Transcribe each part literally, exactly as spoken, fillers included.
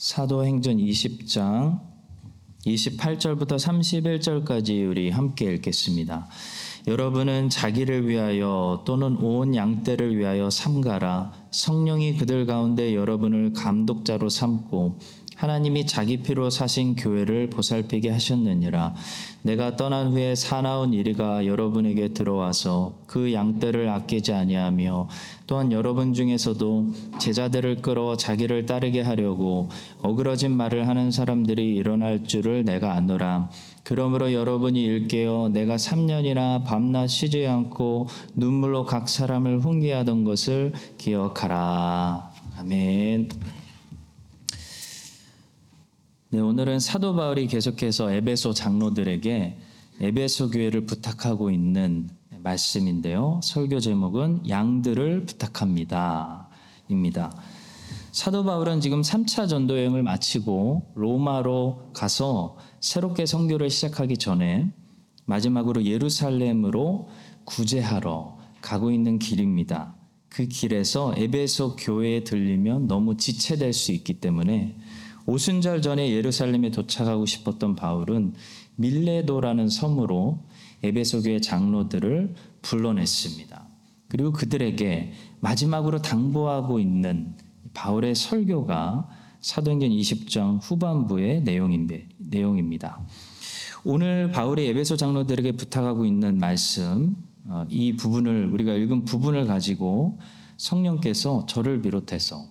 사도행전 이십 장 이십팔 절부터 삼십일 절까지 우리 함께 읽겠습니다. 여러분은 자기를 위하여 또는 온 양떼를 위하여 삼가라. 성령이 그들 가운데 여러분을 감독자로 삼고 하나님이 자기 피로 사신 교회를 보살피게 하셨느니라. 내가 떠난 후에 사나운 이리가 여러분에게 들어와서 그 양떼를 아끼지 아니하며 또한 여러분 중에서도 제자들을 끌어 자기를 따르게 하려고 어그러진 말을 하는 사람들이 일어날 줄을 내가 아노라. 그러므로 여러분이 일깨어 내가 삼 년이나 밤낮 쉬지 않고 눈물로 각 사람을 훈계하던 것을 기억하라. 아멘. 네, 오늘은 사도 바울이 계속해서 에베소 장로들에게 에베소 교회를 부탁하고 있는 말씀인데요. 설교 제목은 양들을 부탁합니다. 입니다. 사도 바울은 지금 삼 차 전도 여행을 마치고 로마로 가서 새롭게 선교를 시작하기 전에 마지막으로 예루살렘으로 구제하러 가고 있는 길입니다. 그 길에서 에베소 교회에 들리면 너무 지체될 수 있기 때문에 오순절 전에 예루살렘에 도착하고 싶었던 바울은 밀레도라는 섬으로 에베소 교회 장로들을 불러냈습니다. 그리고 그들에게 마지막으로 당부하고 있는 바울의 설교가 사도행전 이십 장 후반부의 내용입니다. 오늘 바울이 에베소 장로들에게 부탁하고 있는 말씀, 이 부분을 우리가 읽은 부분을 가지고 성령께서 저를 비롯해서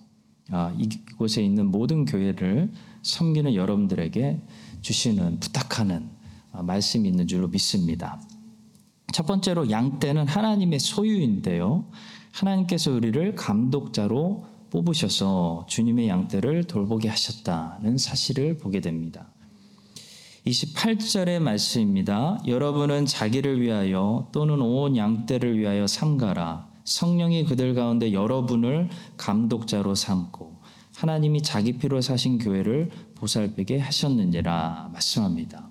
아, 이곳에 있는 모든 교회를 섬기는 여러분들에게 주시는, 부탁하는 아, 말씀이 있는 줄로 믿습니다. 첫 번째로 양떼는 하나님의 소유인데요. 하나님께서 우리를 감독자로 뽑으셔서 주님의 양떼를 돌보게 하셨다는 사실을 보게 됩니다. 이십팔 절의 말씀입니다. 여러분은 자기를 위하여 또는 온 양떼를 위하여 삼가라. 성령이 그들 가운데 여러분을 감독자로 삼고 하나님이 자기 피로 사신 교회를 보살피게 하셨느니라 말씀합니다.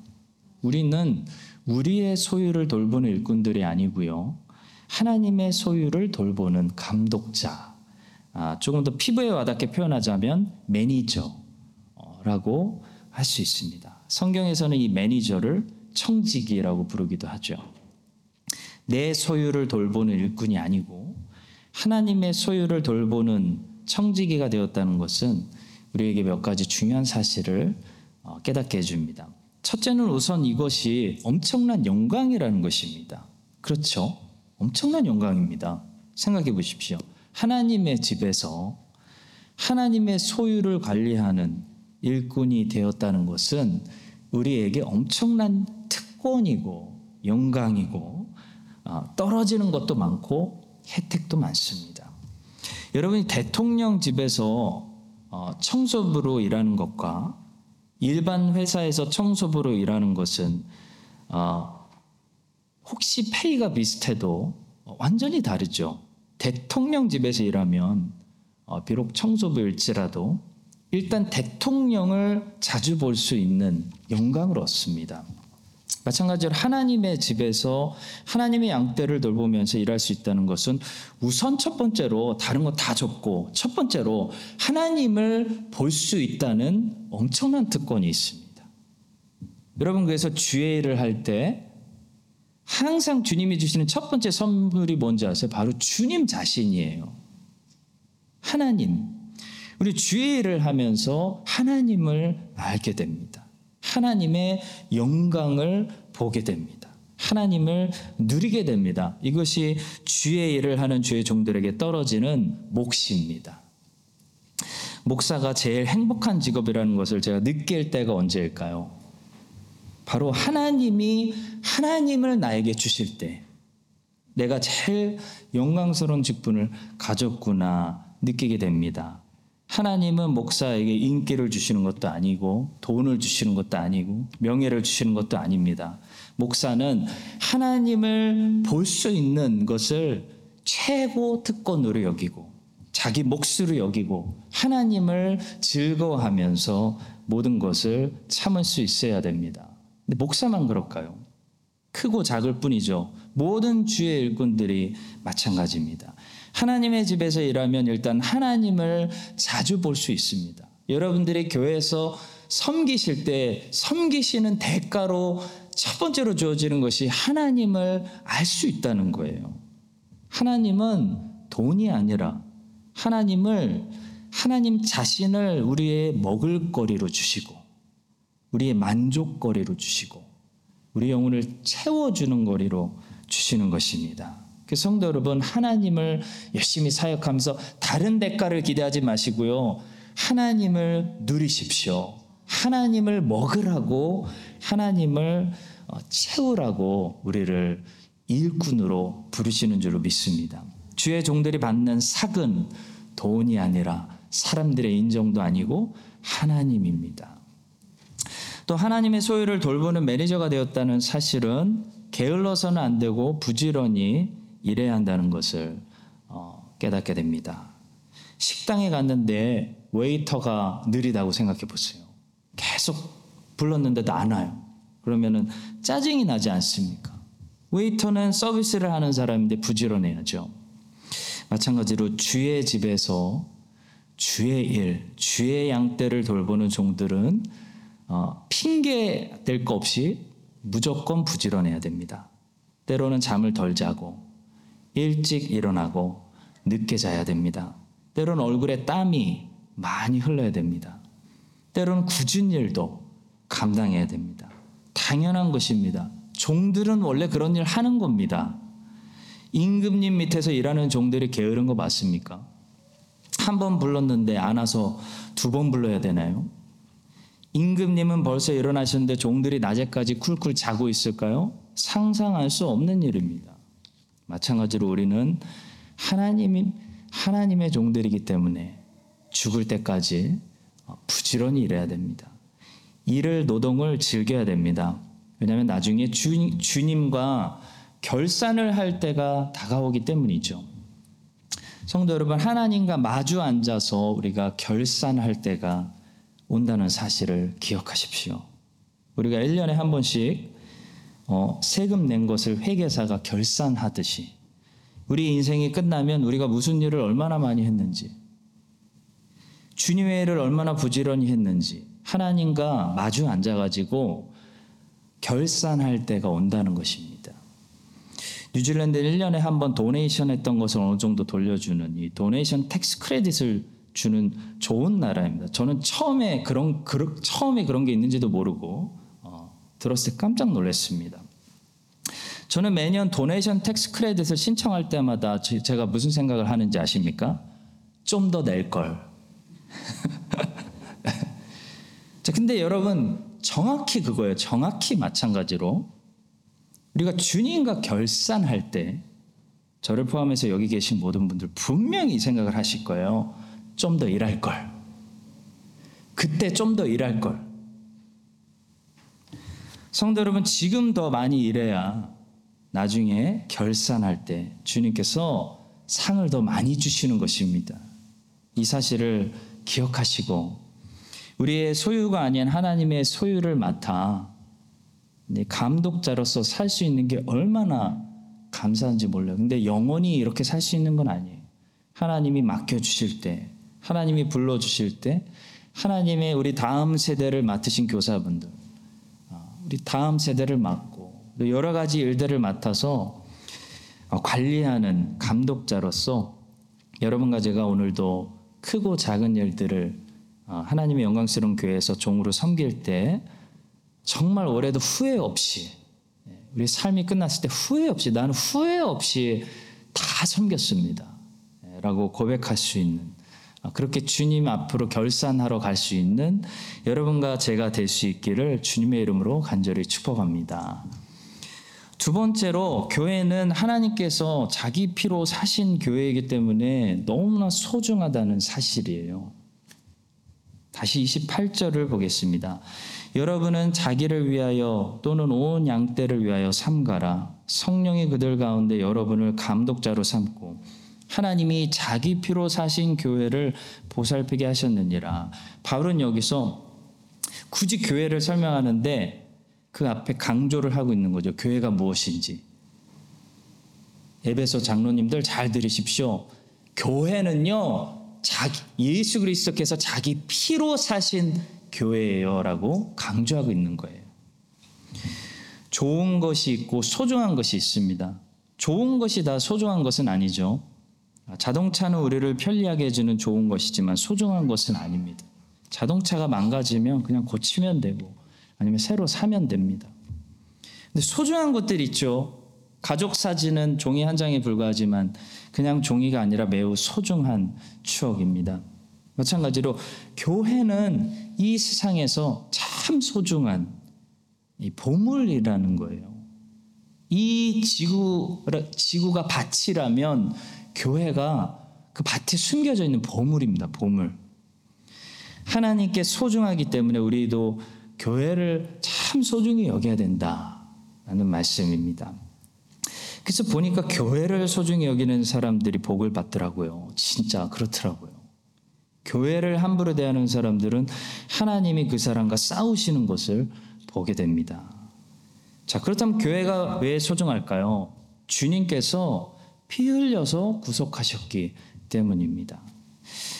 우리는 우리의 소유를 돌보는 일꾼들이 아니고요. 하나님의 소유를 돌보는 감독자. 아, 조금 더 피부에 와닿게 표현하자면 매니저라고 할 수 있습니다. 성경에서는 이 매니저를 청지기라고 부르기도 하죠. 내 소유를 돌보는 일꾼이 아니고 하나님의 소유를 돌보는 청지기가 되었다는 것은 우리에게 몇 가지 중요한 사실을 깨닫게 해줍니다. 첫째는 우선 이것이 엄청난 영광이라는 것입니다. 그렇죠? 엄청난 영광입니다. 생각해 보십시오. 하나님의 집에서 하나님의 소유를 관리하는 일꾼이 되었다는 것은 우리에게 엄청난 특권이고 영광이고 떨어지는 것도 많고 혜택도 많습니다. 여러분이 대통령 집에서 청소부로 일하는 것과 일반 회사에서 청소부로 일하는 것은 혹시 페이가 비슷해도 완전히 다르죠. 대통령 집에서 일하면 비록 청소부일지라도 일단 대통령을 자주 볼 수 있는 영광을 얻습니다. 마찬가지로 하나님의 집에서 하나님의 양떼를 돌보면서 일할 수 있다는 것은 우선 첫 번째로 다른 거 다 접고 첫 번째로 하나님을 볼 수 있다는 엄청난 특권이 있습니다. 여러분 그래서 주의 일을 할 때 항상 주님이 주시는 첫 번째 선물이 뭔지 아세요? 바로 주님 자신이에요. 하나님. 우리 주의 일을 하면서 하나님을 알게 됩니다. 하나님의 영광을 보게 됩니다. 하나님을 누리게 됩니다. 이것이 주의 일을 하는 주의 종들에게 떨어지는 몫입니다. 목사가 제일 행복한 직업이라는 것을 제가 느낄 때가 언제일까요? 바로 하나님이 하나님을 나에게 주실 때 내가 제일 영광스러운 직분을 가졌구나 느끼게 됩니다. 하나님은 목사에게 인기를 주시는 것도 아니고 돈을 주시는 것도 아니고 명예를 주시는 것도 아닙니다. 목사는 하나님을 볼 수 있는 것을 최고 특권으로 여기고 자기 몫으로 여기고 하나님을 즐거워하면서 모든 것을 참을 수 있어야 됩니다. 근데 목사만 그럴까요? 크고 작을 뿐이죠. 모든 주의 일꾼들이 마찬가지입니다. 하나님의 집에서 일하면 일단 하나님을 자주 볼 수 있습니다. 여러분들이 교회에서 섬기실 때 섬기시는 대가로 첫 번째로 주어지는 것이 하나님을 알 수 있다는 거예요. 하나님은 돈이 아니라 하나님을, 하나님 자신을 우리의 먹을거리로 주시고 우리의 만족거리로 주시고 우리 영혼을 채워주는 거리로 주시는 것입니다. 성도 여러분, 하나님을 열심히 사역하면서 다른 대가를 기대하지 마시고요. 하나님을 누리십시오. 하나님을 먹으라고, 하나님을 채우라고 우리를 일꾼으로 부르시는 줄로 믿습니다. 주의 종들이 받는 삭은 돈이 아니라 사람들의 인정도 아니고 하나님입니다. 또 하나님의 소유를 돌보는 매니저가 되었다는 사실은 게을러서는 안 되고 부지런히 일해야 한다는 것을 깨닫게 됩니다. 식당에 갔는데 웨이터가 느리다고 생각해 보세요. 계속 불렀는데도 안 와요. 그러면은 짜증이 나지 않습니까? 웨이터는 서비스를 하는 사람인데 부지런해야죠. 마찬가지로 주의 집에서 주의 일, 주의 양떼를 돌보는 종들은 어, 핑계 될 거 없이 무조건 부지런해야 됩니다. 때로는 잠을 덜 자고 일찍 일어나고 늦게 자야 됩니다. 때로는 얼굴에 땀이 많이 흘러야 됩니다. 때로는 굳은 일도 감당해야 됩니다. 당연한 것입니다. 종들은 원래 그런 일 하는 겁니다. 임금님 밑에서 일하는 종들이 게으른 거 맞습니까? 한 번 불렀는데 안 와서 두 번 불러야 되나요? 임금님은 벌써 일어나셨는데 종들이 낮에까지 쿨쿨 자고 있을까요? 상상할 수 없는 일입니다. 마찬가지로 우리는 하나님, 하나님의 종들이기 때문에 죽을 때까지 부지런히 일해야 됩니다. 일을, 노동을 즐겨야 됩니다. 왜냐하면 나중에 주, 주님과 결산을 할 때가 다가오기 때문이죠. 성도 여러분, 하나님과 마주 앉아서 우리가 결산할 때가 온다는 사실을 기억하십시오. 우리가 일 년에 한 번씩 어, 세금 낸 것을 회계사가 결산하듯이 우리 인생이 끝나면 우리가 무슨 일을 얼마나 많이 했는지, 주님의 일을 얼마나 부지런히 했는지 하나님과 마주 앉아가지고 결산할 때가 온다는 것입니다. 뉴질랜드에 일 년에 한 번 도네이션 했던 것을 어느 정도 돌려주는 이 도네이션 텍스 크레딧을 주는 좋은 나라입니다. 저는 처음에 그런, 그러, 처음에 그런 게 있는지도 모르고 들었을 때 깜짝 놀랐습니다. 저는 매년 도네이션 텍스 크레딧을 신청할 때마다 제가 무슨 생각을 하는지 아십니까? 좀 더 낼 걸. 자, 근데 여러분, 정확히 그거예요. 정확히 마찬가지로 우리가 주님과 결산할 때 저를 포함해서 여기 계신 모든 분들 분명히 이 생각을 하실 거예요. 좀 더 일할 걸. 그때 좀 더 일할 걸. 성도 여러분, 지금 더 많이 일해야 나중에 결산할 때 주님께서 상을 더 많이 주시는 것입니다. 이 사실을 기억하시고 우리의 소유가 아닌 하나님의 소유를 맡아 감독자로서 살 수 있는 게 얼마나 감사한지 몰라요. 근데 영원히 이렇게 살 수 있는 건 아니에요. 하나님이 맡겨주실 때, 하나님이 불러주실 때, 하나님의 우리 다음 세대를 맡으신 교사분들, 우리 다음 세대를 맡고 여러 가지 일들을 맡아서 관리하는 감독자로서 여러분과 제가 오늘도 크고 작은 일들을 하나님의 영광스러운 교회에서 종으로 섬길 때 정말 올해도 후회 없이, 우리 삶이 끝났을 때 후회 없이, 나는 후회 없이 다 섬겼습니다 라고 고백할 수 있는, 그렇게 주님 앞으로 결산하러 갈 수 있는 여러분과 제가 될 수 있기를 주님의 이름으로 간절히 축복합니다. 두 번째로, 교회는 하나님께서 자기 피로 사신 교회이기 때문에 너무나 소중하다는 사실이에요. 다시 이십팔 절을 보겠습니다. 여러분은 자기를 위하여 또는 온 양떼를 위하여 삼가라. 성령이 그들 가운데 여러분을 감독자로 삼고 하나님이 자기 피로 사신 교회를 보살피게 하셨느니라. 바울은 여기서 굳이 교회를 설명하는데 그 앞에 강조를 하고 있는 거죠. 교회가 무엇인지. 에베소 장로님들 잘 들으십시오. 교회는요, 자기, 예수 그리스도께서 자기 피로 사신 교회예요라고 강조하고 있는 거예요. 좋은 것이 있고 소중한 것이 있습니다. 좋은 것이 다 소중한 것은 아니죠. 자동차는 우리를 편리하게 해주는 좋은 것이지만 소중한 것은 아닙니다. 자동차가 망가지면 그냥 고치면 되고 아니면 새로 사면 됩니다. 근데 소중한 것들 있죠. 가족 사진은 종이 한 장에 불과하지만 그냥 종이가 아니라 매우 소중한 추억입니다. 마찬가지로 교회는 이 세상에서 참 소중한 이 보물이라는 거예요. 이 지구, 지구가 밭이라면 교회가 그 밭에 숨겨져 있는 보물입니다. 보물. 하나님께 소중하기 때문에 우리도 교회를 참 소중히 여겨야 된다라는 말씀입니다. 그래서 보니까 교회를 소중히 여기는 사람들이 복을 받더라고요. 진짜 그렇더라고요. 교회를 함부로 대하는 사람들은 하나님이 그 사람과 싸우시는 것을 보게 됩니다. 자, 그렇다면 교회가 왜 소중할까요? 주님께서 피 흘려서 구속하셨기 때문입니다.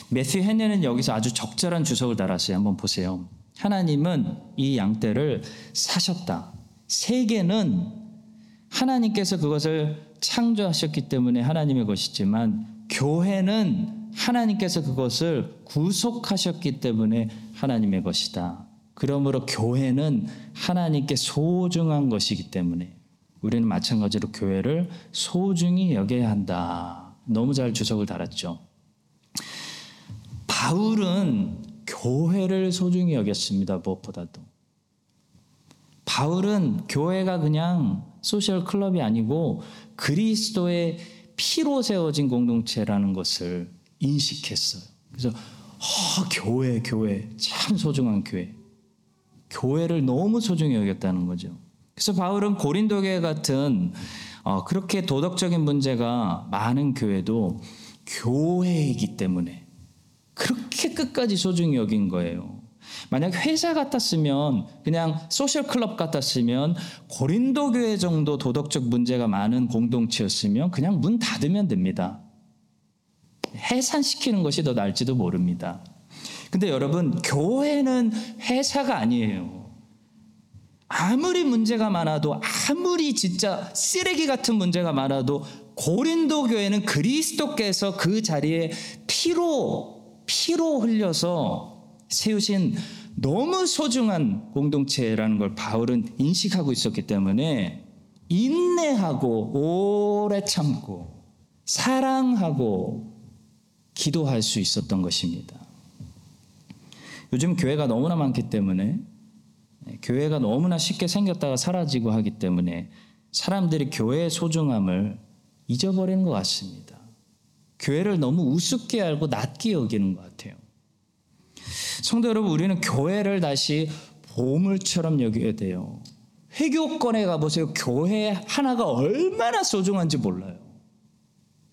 매튜 헨리는 여기서 아주 적절한 주석을 달았어요. 한번 보세요. 하나님은 이 양떼를 사셨다. 세계는 하나님께서 그것을 창조하셨기 때문에 하나님의 것이지만 교회는 하나님께서 그것을 구속하셨기 때문에 하나님의 것이다. 그러므로 교회는 하나님께 소중한 것이기 때문에 우리는 마찬가지로 교회를 소중히 여겨야 한다. 너무 잘 주석을 달았죠. 바울은 교회를 소중히 여겼습니다. 무엇보다도. 바울은 교회가 그냥 소셜 클럽이 아니고 그리스도의 피로 세워진 공동체라는 것을 인식했어요. 그래서 어, 교회, 교회, 참 소중한 교회. 교회를 너무 소중히 여겼다는 거죠. 그래서 바울은 고린도 교회 같은 어, 그렇게 도덕적인 문제가 많은 교회도 교회이기 때문에 그렇게 끝까지 소중히 여긴 거예요. 만약 회사 같았으면 그냥 소셜클럽 같았으면 고린도 교회 정도 도덕적 문제가 많은 공동체였으면 그냥 문 닫으면 됩니다. 해산시키는 것이 더 나을지도 모릅니다. 근데 여러분, 교회는 회사가 아니에요. 아무리 문제가 많아도 아무리 진짜 쓰레기 같은 문제가 많아도 고린도 교회는 그리스도께서 그 자리에 피로 피로 흘려서 세우신 너무 소중한 공동체라는 걸 바울은 인식하고 있었기 때문에 인내하고 오래 참고 사랑하고 기도할 수 있었던 것입니다. 요즘 교회가 너무나 많기 때문에 교회가 너무나 쉽게 생겼다가 사라지고 하기 때문에 사람들이 교회의 소중함을 잊어버리는 것 같습니다. 교회를 너무 우습게 알고 낮게 여기는 것 같아요. 성도 여러분, 우리는 교회를 다시 보물처럼 여겨야 돼요. 회교권에 가보세요. 교회 하나가 얼마나 소중한지 몰라요.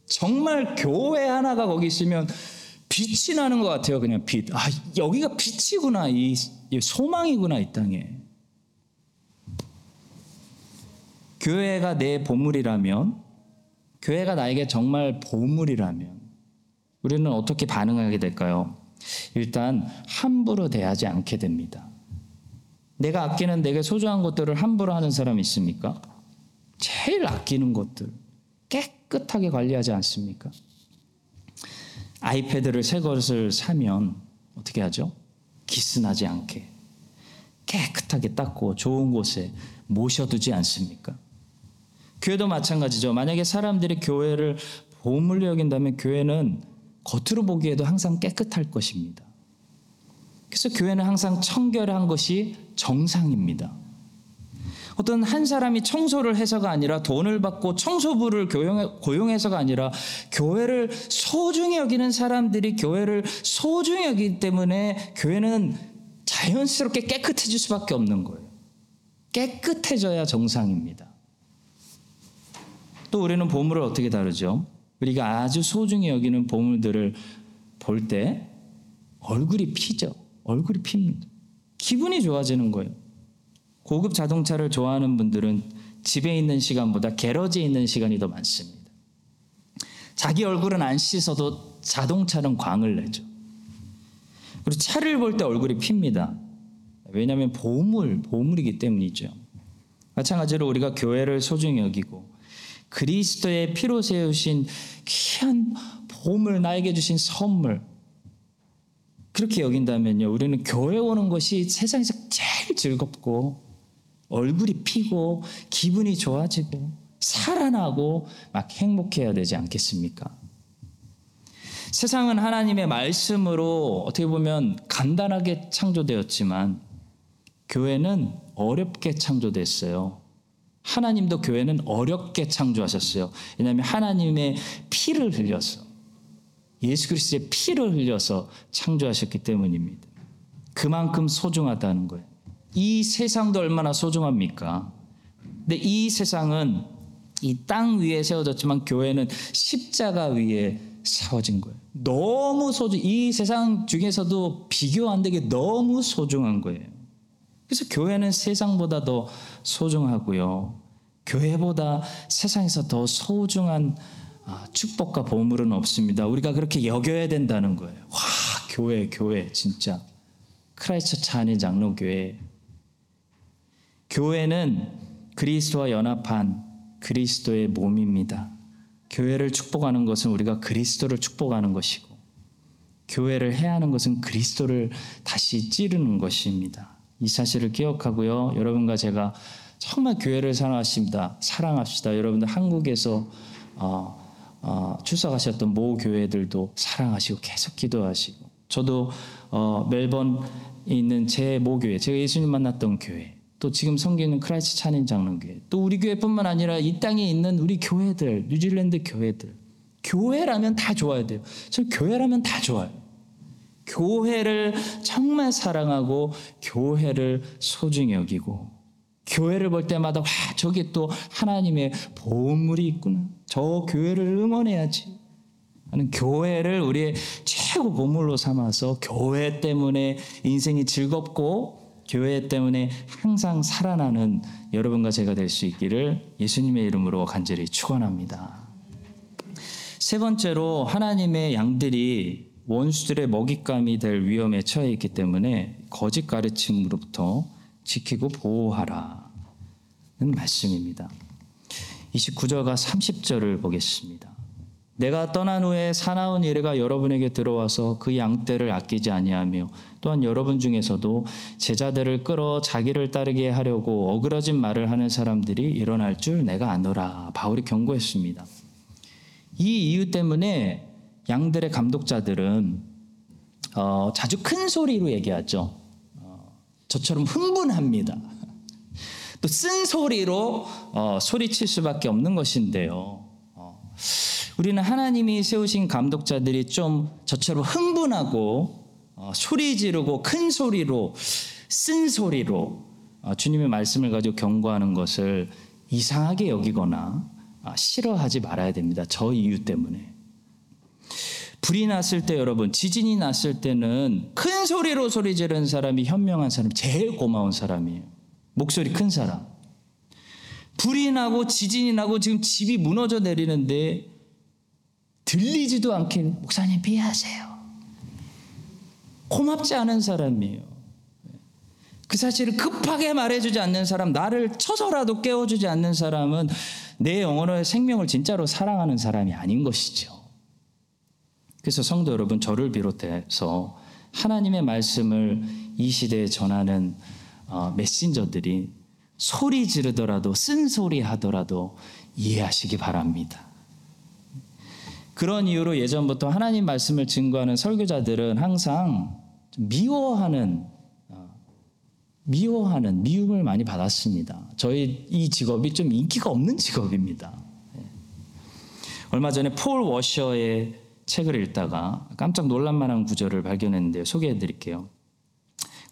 정말 교회 하나가 거기 있으면 빛이 나는 것 같아요. 그냥 빛. 아, 여기가 빛이구나. 이, 이 소망이구나, 이 땅에. 교회가 내 보물이라면, 교회가 나에게 정말 보물이라면 우리는 어떻게 반응하게 될까요? 일단 함부로 대하지 않게 됩니다. 내가 아끼는 내게 소중한 것들을 함부로 하는 사람이 있습니까? 제일 아끼는 것들 깨끗하게 관리하지 않습니까? 아이패드를 새 것을 사면 어떻게 하죠? 기스나지 않게 깨끗하게 닦고 좋은 곳에 모셔두지 않습니까? 교회도 마찬가지죠. 만약에 사람들이 교회를 보물로 여긴다면 교회는 겉으로 보기에도 항상 깨끗할 것입니다. 그래서 교회는 항상 청결한 것이 정상입니다. 어떤 한 사람이 청소를 해서가 아니라 돈을 받고 청소부를 고용해서가 아니라 교회를 소중히 여기는 사람들이 교회를 소중히 여기기 때문에 교회는 자연스럽게 깨끗해질 수밖에 없는 거예요. 깨끗해져야 정상입니다. 또 우리는 보물을 어떻게 다루죠? 우리가 아주 소중히 여기는 보물들을 볼 때 얼굴이 피죠. 얼굴이 핍니다. 기분이 좋아지는 거예요. 고급 자동차를 좋아하는 분들은 집에 있는 시간보다 게러지에 있는 시간이 더 많습니다. 자기 얼굴은 안 씻어도 자동차는 광을 내죠. 그리고 차를 볼 때 얼굴이 핍니다. 왜냐하면 보물, 보물이기 때문이죠. 마찬가지로 우리가 교회를 소중히 여기고 그리스도의 피로 세우신 귀한 보물, 나에게 주신 선물, 그렇게 여긴다면요, 우리는 교회 오는 것이 세상에서 제일 즐겁고 얼굴이 피고 기분이 좋아지고 살아나고 막 행복해야 되지 않겠습니까? 세상은 하나님의 말씀으로 어떻게 보면 간단하게 창조되었지만 교회는 어렵게 창조됐어요. 하나님도 교회는 어렵게 창조하셨어요. 왜냐하면 하나님의 피를 흘려서, 예수 그리스도의 피를 흘려서 창조하셨기 때문입니다. 그만큼 소중하다는 거예요. 이 세상도 얼마나 소중합니까? 근데 이 세상은 이 땅 위에 세워졌지만 교회는 십자가 위에 세워진 거예요. 너무 소중, 이 세상 중에서도 비교 안 되게 너무 소중한 거예요. 그래서 교회는 세상보다 더 소중하고요, 교회보다 세상에서 더 소중한 축복과 보물은 없습니다. 우리가 그렇게 여겨야 된다는 거예요. 와, 교회, 교회, 진짜 크라이스트처치 한인 장로교회. 교회는 그리스도와 연합한 그리스도의 몸입니다. 교회를 축복하는 것은 우리가 그리스도를 축복하는 것이고, 교회를 해하는 것은 그리스도를 다시 찌르는 것입니다. 이 사실을 기억하고요, 여러분과 제가 정말 교회를 사랑하십니다. 사랑합시다. 여러분들 한국에서 어, 어, 출석하셨던 모 교회들도 사랑하시고 계속 기도하시고, 저도 어, 멜번에 있는 제 모 교회, 제가 예수님 만났던 교회, 또 지금 섬기는 크라이스트 찬인 장로교회, 또 우리 교회뿐만 아니라 이 땅에 있는 우리 교회들, 뉴질랜드 교회들, 교회라면 다 좋아야 돼요. 저 교회라면 다 좋아요. 교회를 정말 사랑하고 교회를 소중히 여기고, 교회를 볼 때마다 와, 저기 또 하나님의 보물이 있구나, 저 교회를 응원해야지 하는, 교회를 우리의 최고 보물로 삼아서 교회 때문에 인생이 즐겁고 교회 때문에 항상 살아나는 여러분과 제가 될 수 있기를 예수님의 이름으로 간절히 축원합니다. 세 번째로, 하나님의 양들이 원수들의 먹잇감이 될 위험에 처해 있기 때문에 거짓 가르침으로부터 지키고 보호하라는 말씀입니다. 이십구 절과 삼십 절을 보겠습니다. 내가 떠난 후에 사나운 이레가 여러분에게 들어와서 그 양떼를 아끼지 아니하며 또한 여러분 중에서도 제자들을 끌어 자기를 따르게 하려고 어그러진 말을 하는 사람들이 일어날 줄 내가 아노라. 바울이 경고했습니다. 이 이유 때문에 양들의 감독자들은 어, 자주 큰 소리로 얘기하죠. 어, 저처럼 흥분합니다. 또 쓴소리로 어, 소리칠 수밖에 없는 것인데요. 어, 우리는 하나님이 세우신 감독자들이 좀 저처럼 흥분하고 어, 소리 지르고 큰 소리로 쓴소리로 어, 주님의 말씀을 가지고 경고하는 것을 이상하게 여기거나 어, 싫어하지 말아야 됩니다. 저 이유 때문에. 불이 났을 때, 여러분, 지진이 났을 때는 큰 소리로 소리 지르는 사람이 현명한 사람, 제일 고마운 사람이에요. 목소리 큰 사람. 불이 나고 지진이 나고 지금 집이 무너져 내리는데 들리지도 않게 목사님 피하세요. 고맙지 않은 사람이에요. 그 사실을 급하게 말해주지 않는 사람, 나를 쳐서라도 깨워주지 않는 사람은 내 영혼의 생명을 진짜로 사랑하는 사람이 아닌 것이죠. 그래서 성도 여러분, 저를 비롯해서 하나님의 말씀을 이 시대에 전하는 메신저들이 소리 지르더라도 쓴소리 하더라도 이해하시기 바랍니다. 그런 이유로 예전부터 하나님 말씀을 증거하는 설교자들은 항상 미워하는, 미워하는, 미움을 많이 받았습니다. 저희 이 직업이 좀 인기가 없는 직업입니다. 얼마 전에 폴 워셔의 책을 읽다가 깜짝 놀랄만한 구절을 발견했는데 소개해드릴게요.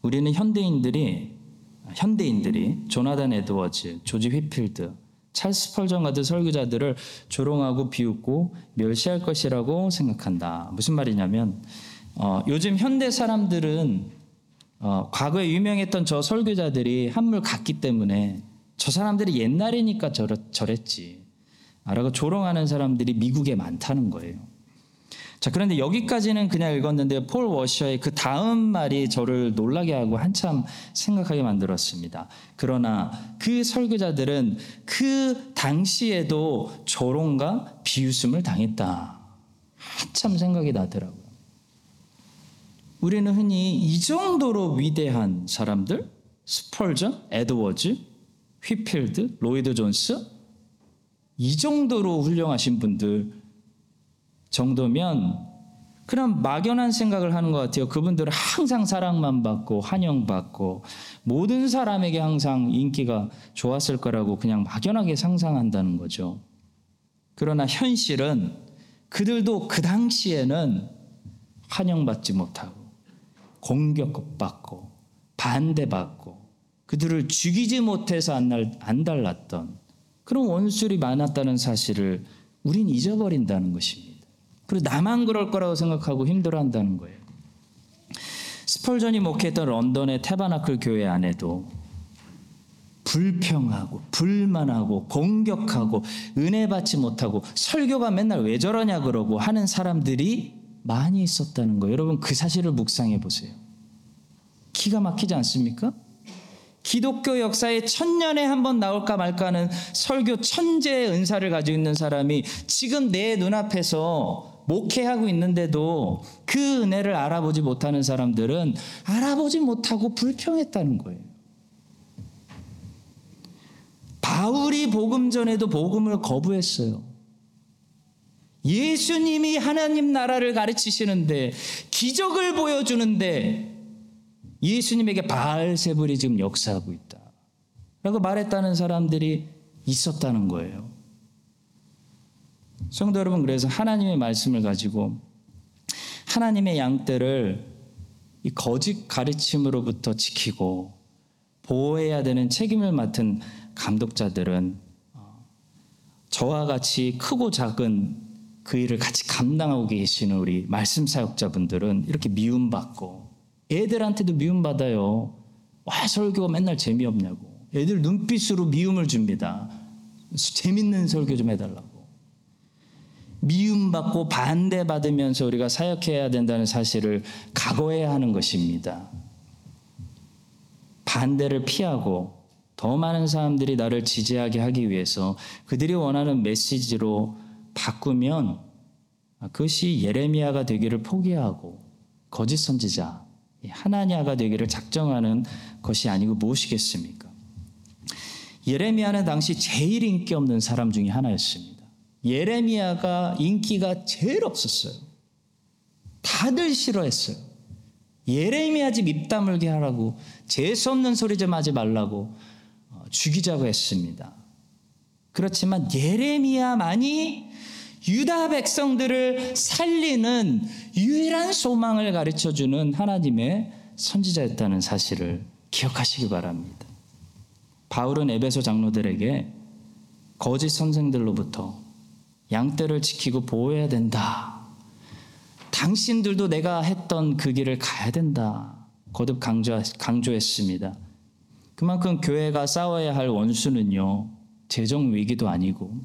우리는 현대인들이 현대인들이 조나단 에드워즈, 조지 휘필드, 찰스 스펄전 같은 설교자들을 조롱하고 비웃고 멸시할 것이라고 생각한다. 무슨 말이냐면 어, 요즘 현대 사람들은 어, 과거에 유명했던 저 설교자들이 한물 갔기 때문에 저 사람들이 옛날이니까 저랬, 저랬지 라고 조롱하는 사람들이 미국에 많다는 거예요. 자, 그런데 여기까지는 그냥 읽었는데 폴 워셔의 그 다음 말이 저를 놀라게 하고 한참 생각하게 만들었습니다. 그러나 그 설교자들은 그 당시에도 조롱과 비웃음을 당했다. 한참 생각이 나더라고요. 우리는 흔히 이 정도로 위대한 사람들, 스펄전, 에드워즈, 휘필드, 로이드 존스, 이 정도로 훌륭하신 분들 정도면 그런 막연한 생각을 하는 것 같아요. 그분들은 항상 사랑만 받고 환영받고 모든 사람에게 항상 인기가 좋았을 거라고 그냥 막연하게 상상한다는 거죠. 그러나 현실은 그들도 그 당시에는 환영받지 못하고 공격받고 반대받고 그들을 죽이지 못해서 안 달랐던 그런 원수들이 많았다는 사실을 우린 잊어버린다는 것입니다. 그리고 나만 그럴 거라고 생각하고 힘들어한다는 거예요. 스펄전이 목회했던 런던의 태바나클 교회 안에도 불평하고 불만하고 공격하고 은혜 받지 못하고 설교가 맨날 왜 저러냐 그러고 하는 사람들이 많이 있었다는 거예요. 여러분 그 사실을 묵상해 보세요. 기가 막히지 않습니까? 기독교 역사에 천년에 한 번 나올까 말까 하는 설교 천재의 은사를 가지고 있는 사람이 지금 내 눈앞에서 목회하고 있는데도 그 은혜를 알아보지 못하는 사람들은 알아보지 못하고 불평했다는 거예요. 바울이 복음 전에도 복음을 거부했어요. 예수님이 하나님 나라를 가르치시는데 기적을 보여주는데 예수님에게 바알세불이 지금 역사하고 있다 라고 말했다는 사람들이 있었다는 거예요. 성도 여러분, 그래서 하나님의 말씀을 가지고 하나님의 양떼를 이 거짓 가르침으로부터 지키고 보호해야 되는 책임을 맡은 감독자들은 저와 같이 크고 작은 그 일을 같이 감당하고 계시는 우리 말씀 사역자분들은 이렇게 미움받고 애들한테도 미움받아요. 와, 설교가 맨날 재미없냐고. 애들 눈빛으로 미움을 줍니다. 재밌는 설교 좀 해달라고. 미움받고 반대받으면서 우리가 사역해야 된다는 사실을 각오해야 하는 것입니다. 반대를 피하고 더 많은 사람들이 나를 지지하게 하기 위해서 그들이 원하는 메시지로 바꾸면 그것이 예레미야가 되기를 포기하고 거짓 선지자 하나냐가 되기를 작정하는 것이 아니고 무엇이겠습니까? 예레미야는 당시 제일 인기 없는 사람 중에 하나였습니다. 예레미야가 인기가 제일 없었어요. 다들 싫어했어요. 예레미야 집 입 다물게 하라고, 재수 없는 소리 좀 하지 말라고, 죽이자고 했습니다. 그렇지만 예레미야만이 유다 백성들을 살리는 유일한 소망을 가르쳐주는 하나님의 선지자였다는 사실을 기억하시기 바랍니다. 바울은 에베소 장로들에게 거짓 선생들로부터 양떼를 지키고 보호해야 된다. 당신들도 내가 했던 그 길을 가야 된다. 거듭 강조했습니다. 그만큼 교회가 싸워야 할 원수는요, 재정 위기도 아니고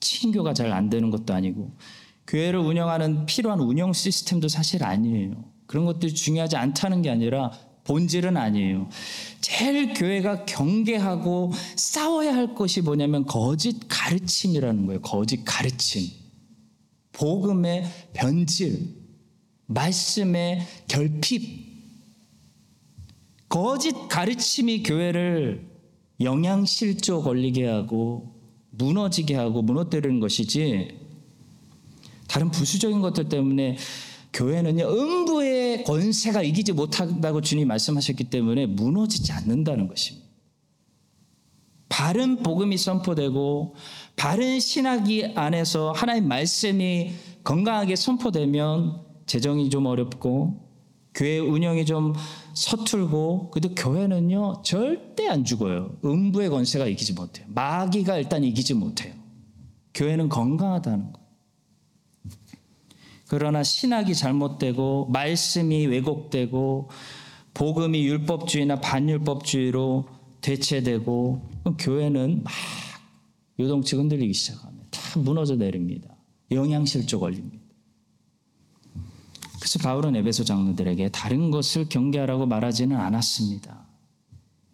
친교가 잘 안 되는 것도 아니고 교회를 운영하는 필요한 운영 시스템도 사실 아니에요. 그런 것들이 중요하지 않다는 게 아니라 본질은 아니에요. 제일 교회가 경계하고 싸워야 할 것이 뭐냐면 거짓 가르침이라는 거예요. 거짓 가르침, 복음의 변질, 말씀의 결핍. 거짓 가르침이 교회를 영양실조 걸리게 하고 무너지게 하고 무너뜨리는 것이지 다른 부수적인 것들 때문에 교회는요, 음부의 권세가 이기지 못한다고 주님이 말씀하셨기 때문에 무너지지 않는다는 것입니다. 바른 복음이 선포되고 바른 신학이 안에서 하나님의 말씀이 건강하게 선포되면 재정이 좀 어렵고 교회 운영이 좀 서툴고, 그래도 교회는요 절대 안 죽어요. 음부의 권세가 이기지 못해요. 마귀가 일단 이기지 못해요. 교회는 건강하다는 거예요. 그러나 신학이 잘못되고 말씀이 왜곡되고 복음이 율법주의나 반율법주의로 대체되고 교회는 막 요동치 흔들리기 시작합니다. 다 무너져 내립니다. 영양실조 걸립니다. 그래서 바울은 에베소 장로들에게 다른 것을 경계하라고 말하지는 않았습니다.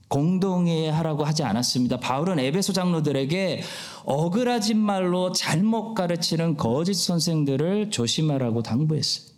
공동의 하라고 하지 않았습니다. 바울은 에베소 장로들에게 어그라진 말로 잘못 가르치는 거짓 선생들을 조심하라고 당부했어요.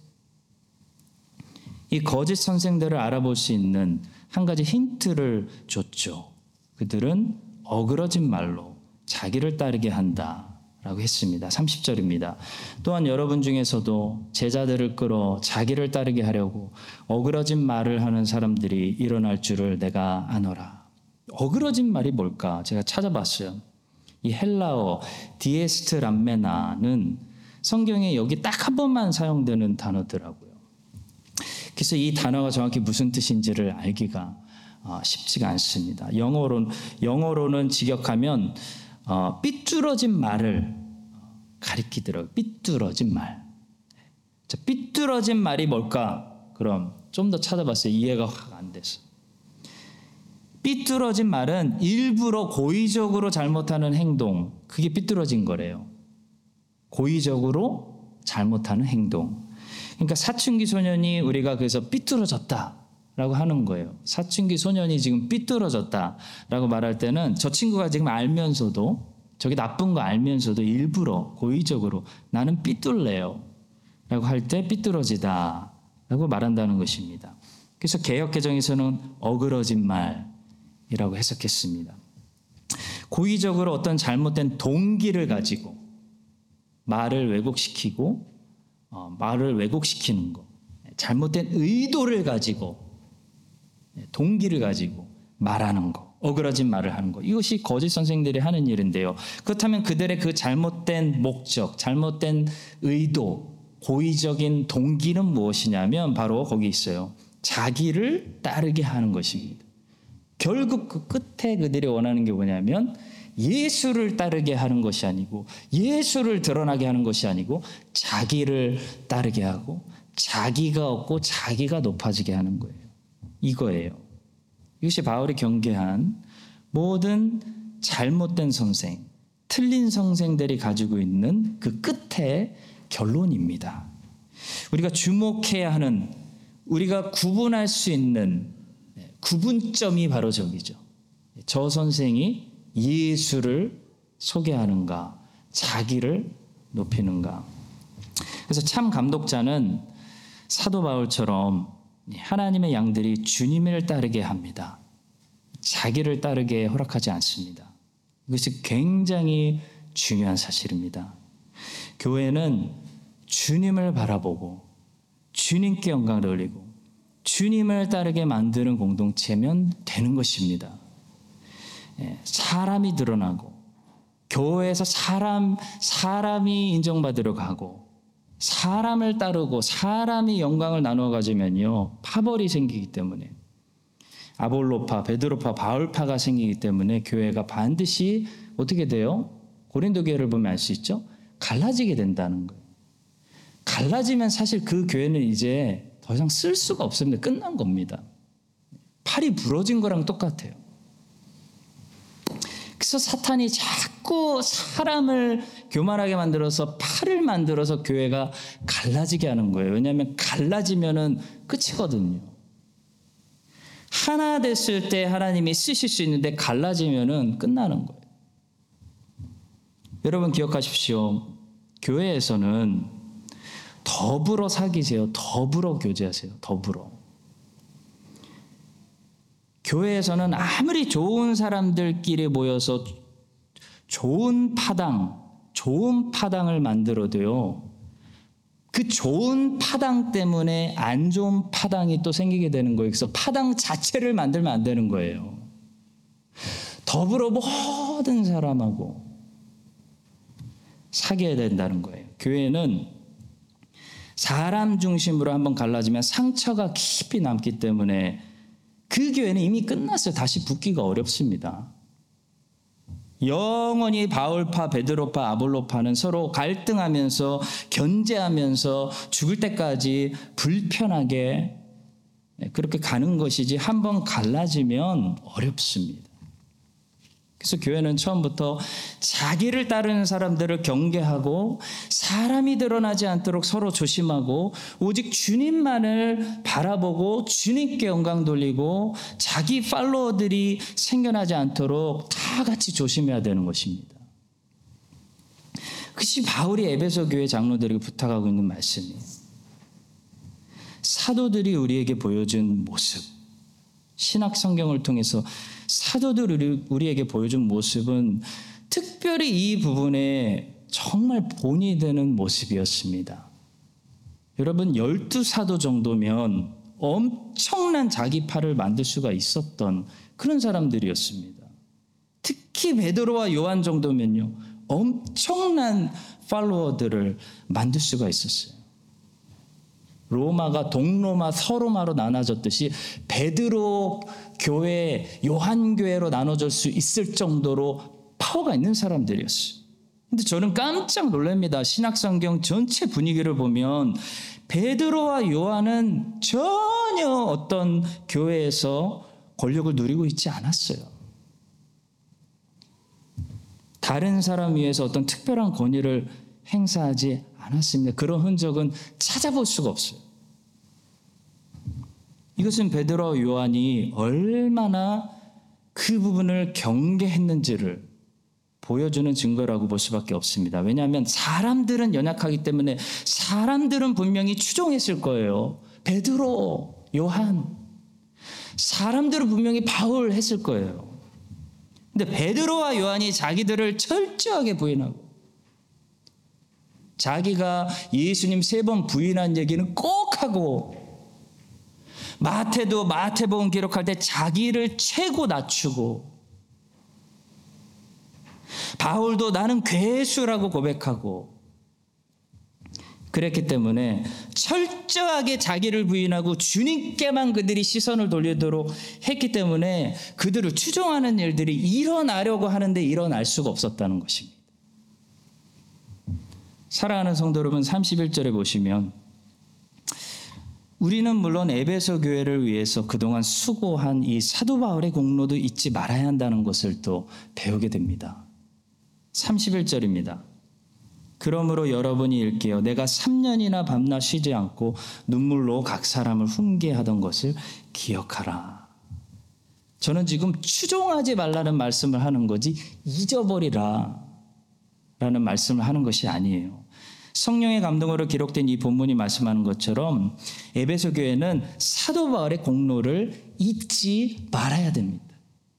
이 거짓 선생들을 알아볼 수 있는 한 가지 힌트를 줬죠. 그들은 어그러진 말로 자기를 따르게 한다라고 했습니다. 삼십 절입니다. 또한 여러분 중에서도 제자들을 끌어 자기를 따르게 하려고 어그러진 말을 하는 사람들이 일어날 줄을 내가 아노라. 어그러진 말이 뭘까? 제가 찾아봤어요. 이 헬라어 디에스트 람메나는 성경에 여기 딱 한 번만 사용되는 단어더라고요. 그래서 이 단어가 정확히 무슨 뜻인지를 알기가 쉽지가 않습니다. 영어로는, 영어로는 직역하면 어, 삐뚤어진 말을 가리키더라고요. 삐뚤어진 말. 자, 삐뚤어진 말이 뭘까? 그럼 좀 더 찾아봤어요. 이해가 확 안 돼서. 삐뚤어진 말은 일부러 고의적으로 잘못하는 행동. 그게 삐뚤어진 거래요. 고의적으로 잘못하는 행동. 그러니까 사춘기 소년이 우리가 그래서 삐뚤어졌다라고 하는 거예요. 사춘기 소년이 지금 삐뚤어졌다라고 말할 때는 저 친구가 지금 알면서도 저게 나쁜 거 알면서도 일부러 고의적으로 나는 삐뚤래요 라고 할 때 삐뚤어지다 라고 말한다는 것입니다. 그래서 개역개정에서는 어그러진 말이라고 해석했습니다. 고의적으로 어떤 잘못된 동기를 가지고 말을 왜곡시키고 어, 말을 왜곡시키는 거, 잘못된 의도를 가지고 동기를 가지고 말하는 거, 어그러진 말을 하는 거, 이것이 거짓 선생들이 하는 일인데요. 그렇다면 그들의 그 잘못된 목적, 잘못된 의도, 고의적인 동기는 무엇이냐면 바로 거기 있어요. 자기를 따르게 하는 것입니다. 결국 그 끝에 그들이 원하는 게 뭐냐면 예수를 따르게 하는 것이 아니고 예수를 드러나게 하는 것이 아니고 자기를 따르게 하고 자기가 없고 자기가 높아지게 하는 거예요. 이거예요. 이것이 바울이 경계한 모든 잘못된 선생, 틀린 선생들이 가지고 있는 그 끝의 결론입니다. 우리가 주목해야 하는, 우리가 구분할 수 있는 구분점이 바로 저기죠. 저 선생이 예수를 소개하는가, 자기를 높이는가. 그래서 참 감독자는 사도 바울처럼 하나님의 양들이 주님을 따르게 합니다. 자기를 따르게 허락하지 않습니다. 이것이 굉장히 중요한 사실입니다. 교회는 주님을 바라보고 주님께 영광을 올리고 주님을 따르게 만드는 공동체면 되는 것입니다. 사람이 드러나고 교회에서 사람, 사람이 인정받으러 가고 사람을 따르고 사람이 영광을 나누어 가지면요 파벌이 생기기 때문에 아볼로파, 베드로파, 바울파가 생기기 때문에 교회가 반드시 어떻게 돼요? 고린도 교회를 보면 알 수 있죠? 갈라지게 된다는 거예요. 갈라지면 사실 그 교회는 이제 더 이상 쓸 수가 없습니다. 끝난 겁니다. 팔이 부러진 거랑 똑같아요. 그래서 사탄이 자꾸 사람을 교만하게 만들어서 팔을 만들어서 교회가 갈라지게 하는 거예요. 왜냐하면 갈라지면은 끝이거든요. 하나 됐을 때 하나님이 쓰실 수 있는데 갈라지면은 끝나는 거예요. 여러분 기억하십시오. 교회에서는 더불어 사귀세요. 더불어 교제하세요. 더불어. 교회에서는 아무리 좋은 사람들끼리 모여서 좋은 파당, 좋은 파당을 만들어도요. 그 좋은 파당 때문에 안 좋은 파당이 또 생기게 되는 거예요. 그래서 파당 자체를 만들면 안 되는 거예요. 더불어 모든 사람하고 사귀어야 된다는 거예요. 교회는 사람 중심으로 한번 갈라지면 상처가 깊이 남기 때문에 그 교회는 이미 끝났어요. 다시 붙기가 어렵습니다. 영원히 바울파, 베드로파, 아볼로파는 서로 갈등하면서 견제하면서 죽을 때까지 불편하게 그렇게 가는 것이지 한번 갈라지면 어렵습니다. 그래서 교회는 처음부터 자기를 따르는 사람들을 경계하고 사람이 드러나지 않도록 서로 조심하고 오직 주님만을 바라보고 주님께 영광 돌리고 자기 팔로워들이 생겨나지 않도록 다 같이 조심해야 되는 것입니다. 그것이 바울이 에베소 교회 장로들에게 부탁하고 있는 말씀이에요. 사도들이 우리에게 보여준 모습, 신학 성경을 통해서 사도들이 우리에게 보여준 모습은 특별히 이 부분에 정말 본이 되는 모습이었습니다. 여러분, 열두 사도 정도면 엄청난 자기파를 만들 수가 있었던 그런 사람들이었습니다. 특히 베드로와 요한 정도면요, 엄청난 팔로워들을 만들 수가 있었어요. 로마가 동로마, 서로마로 나눠졌듯이 베드로 교회, 요한 교회로 나눠질 수 있을 정도로 파워가 있는 사람들이었어요. 근데 저는 깜짝 놀랍니다. 신약성경 전체 분위기를 보면 베드로와 요한은 전혀 어떤 교회에서 권력을 누리고 있지 않았어요. 다른 사람 위에서 어떤 특별한 권위를 행사하지 않았습니다. 그런 흔적은 찾아볼 수가 없어요. 이것은 베드로와 요한이 얼마나 그 부분을 경계했는지를 보여주는 증거라고 볼 수밖에 없습니다. 왜냐하면 사람들은 연약하기 때문에 사람들은 분명히 추종했을 거예요. 베드로, 요한. 사람들은 분명히 바울 했을 거예요. 근데 베드로와 요한이 자기들을 철저하게 부인하고 자기가 예수님 세 번 부인한 얘기는 꼭 하고 마태도 마태복음 기록할 때 자기를 최고 낮추고 바울도 나는 괴수라고 고백하고 그랬기 때문에 철저하게 자기를 부인하고 주님께만 그들이 시선을 돌리도록 했기 때문에 그들을 추종하는 일들이 일어나려고 하는데 일어날 수가 없었다는 것입니다. 사랑하는 성도 여러분, 삼십일 절에 보시면 우리는 물론 에베소 교회를 위해서 그동안 수고한 이 사도 바울의 공로도 잊지 말아야 한다는 것을 또 배우게 됩니다. 삼십일 절입니다. 그러므로 여러분이 읽게요. 내가 삼 년이나 밤낮 쉬지 않고 눈물로 각 사람을 훈계하던 것을 기억하라. 저는 지금 추종하지 말라는 말씀을 하는 거지 잊어버리라 라는 말씀을 하는 것이 아니에요. 성령의 감동으로 기록된 이 본문이 말씀하는 것처럼 에베소 교회는 사도 바울의 공로를 잊지 말아야 됩니다.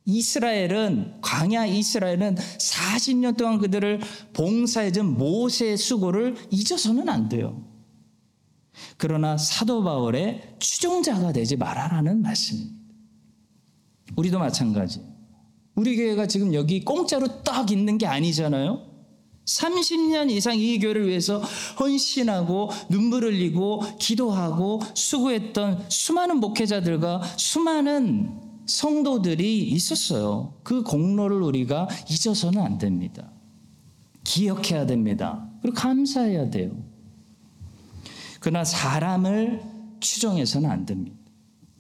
이스라엘은, 광야 이스라엘은 사십 년 동안 그들을 봉사해준 모세의 수고를 잊어서는 안 돼요. 그러나 사도 바울의 추종자가 되지 말아라는 말씀입니다. 우리도 마찬가지. 우리 교회가 지금 여기 공짜로 딱 있는 게 아니잖아요. 삼십 년 이상 이 교회를 위해서 헌신하고 눈물 흘리고 기도하고 수고했던 수많은 목회자들과 수많은 성도들이 있었어요. 그 공로를 우리가 잊어서는 안 됩니다. 기억해야 됩니다. 그리고 감사해야 돼요. 그러나 사람을 추종해서는 안 됩니다.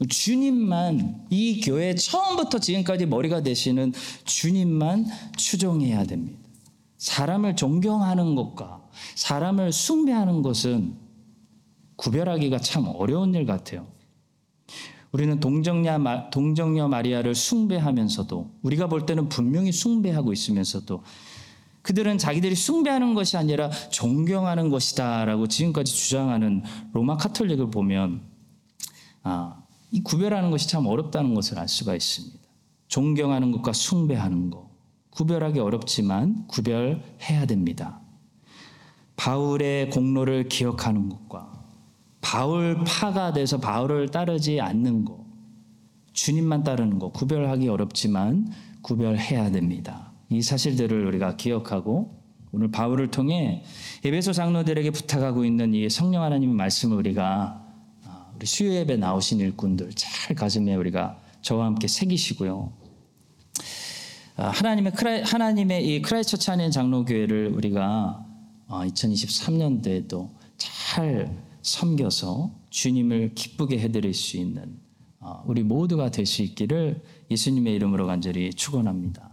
주님만, 이 교회 처음부터 지금까지 머리가 되시는 주님만 추종해야 됩니다. 사람을 존경하는 것과 사람을 숭배하는 것은 구별하기가 참 어려운 일 같아요. 우리는 동정녀, 동정녀 마리아를 숭배하면서도, 우리가 볼 때는 분명히 숭배하고 있으면서도 그들은 자기들이 숭배하는 것이 아니라 존경하는 것이다 라고 지금까지 주장하는 로마 카톨릭을 보면 아, 이 구별하는 것이 참 어렵다는 것을 알 수가 있습니다. 존경하는 것과 숭배하는 것, 구별하기 어렵지만 구별해야 됩니다. 바울의 공로를 기억하는 것과 바울파가 돼서 바울을 따르지 않는 것, 주님만 따르는 것, 구별하기 어렵지만 구별해야 됩니다. 이 사실들을 우리가 기억하고 오늘 바울을 통해 에베소 장로들에게 부탁하고 있는 이 성령 하나님의 말씀을 우리가 우리 수요 예배 나오신 일꾼들 잘 가슴에 우리가 저와 함께 새기시고요. 하나님의 크라이, 하나님의 이 크라이처 찬인 장로교회를 우리가 이천이십삼 년도에도 잘 섬겨서 주님을 기쁘게 해드릴 수 있는 우리 모두가 될 수 있기를 예수님의 이름으로 간절히 축원합니다.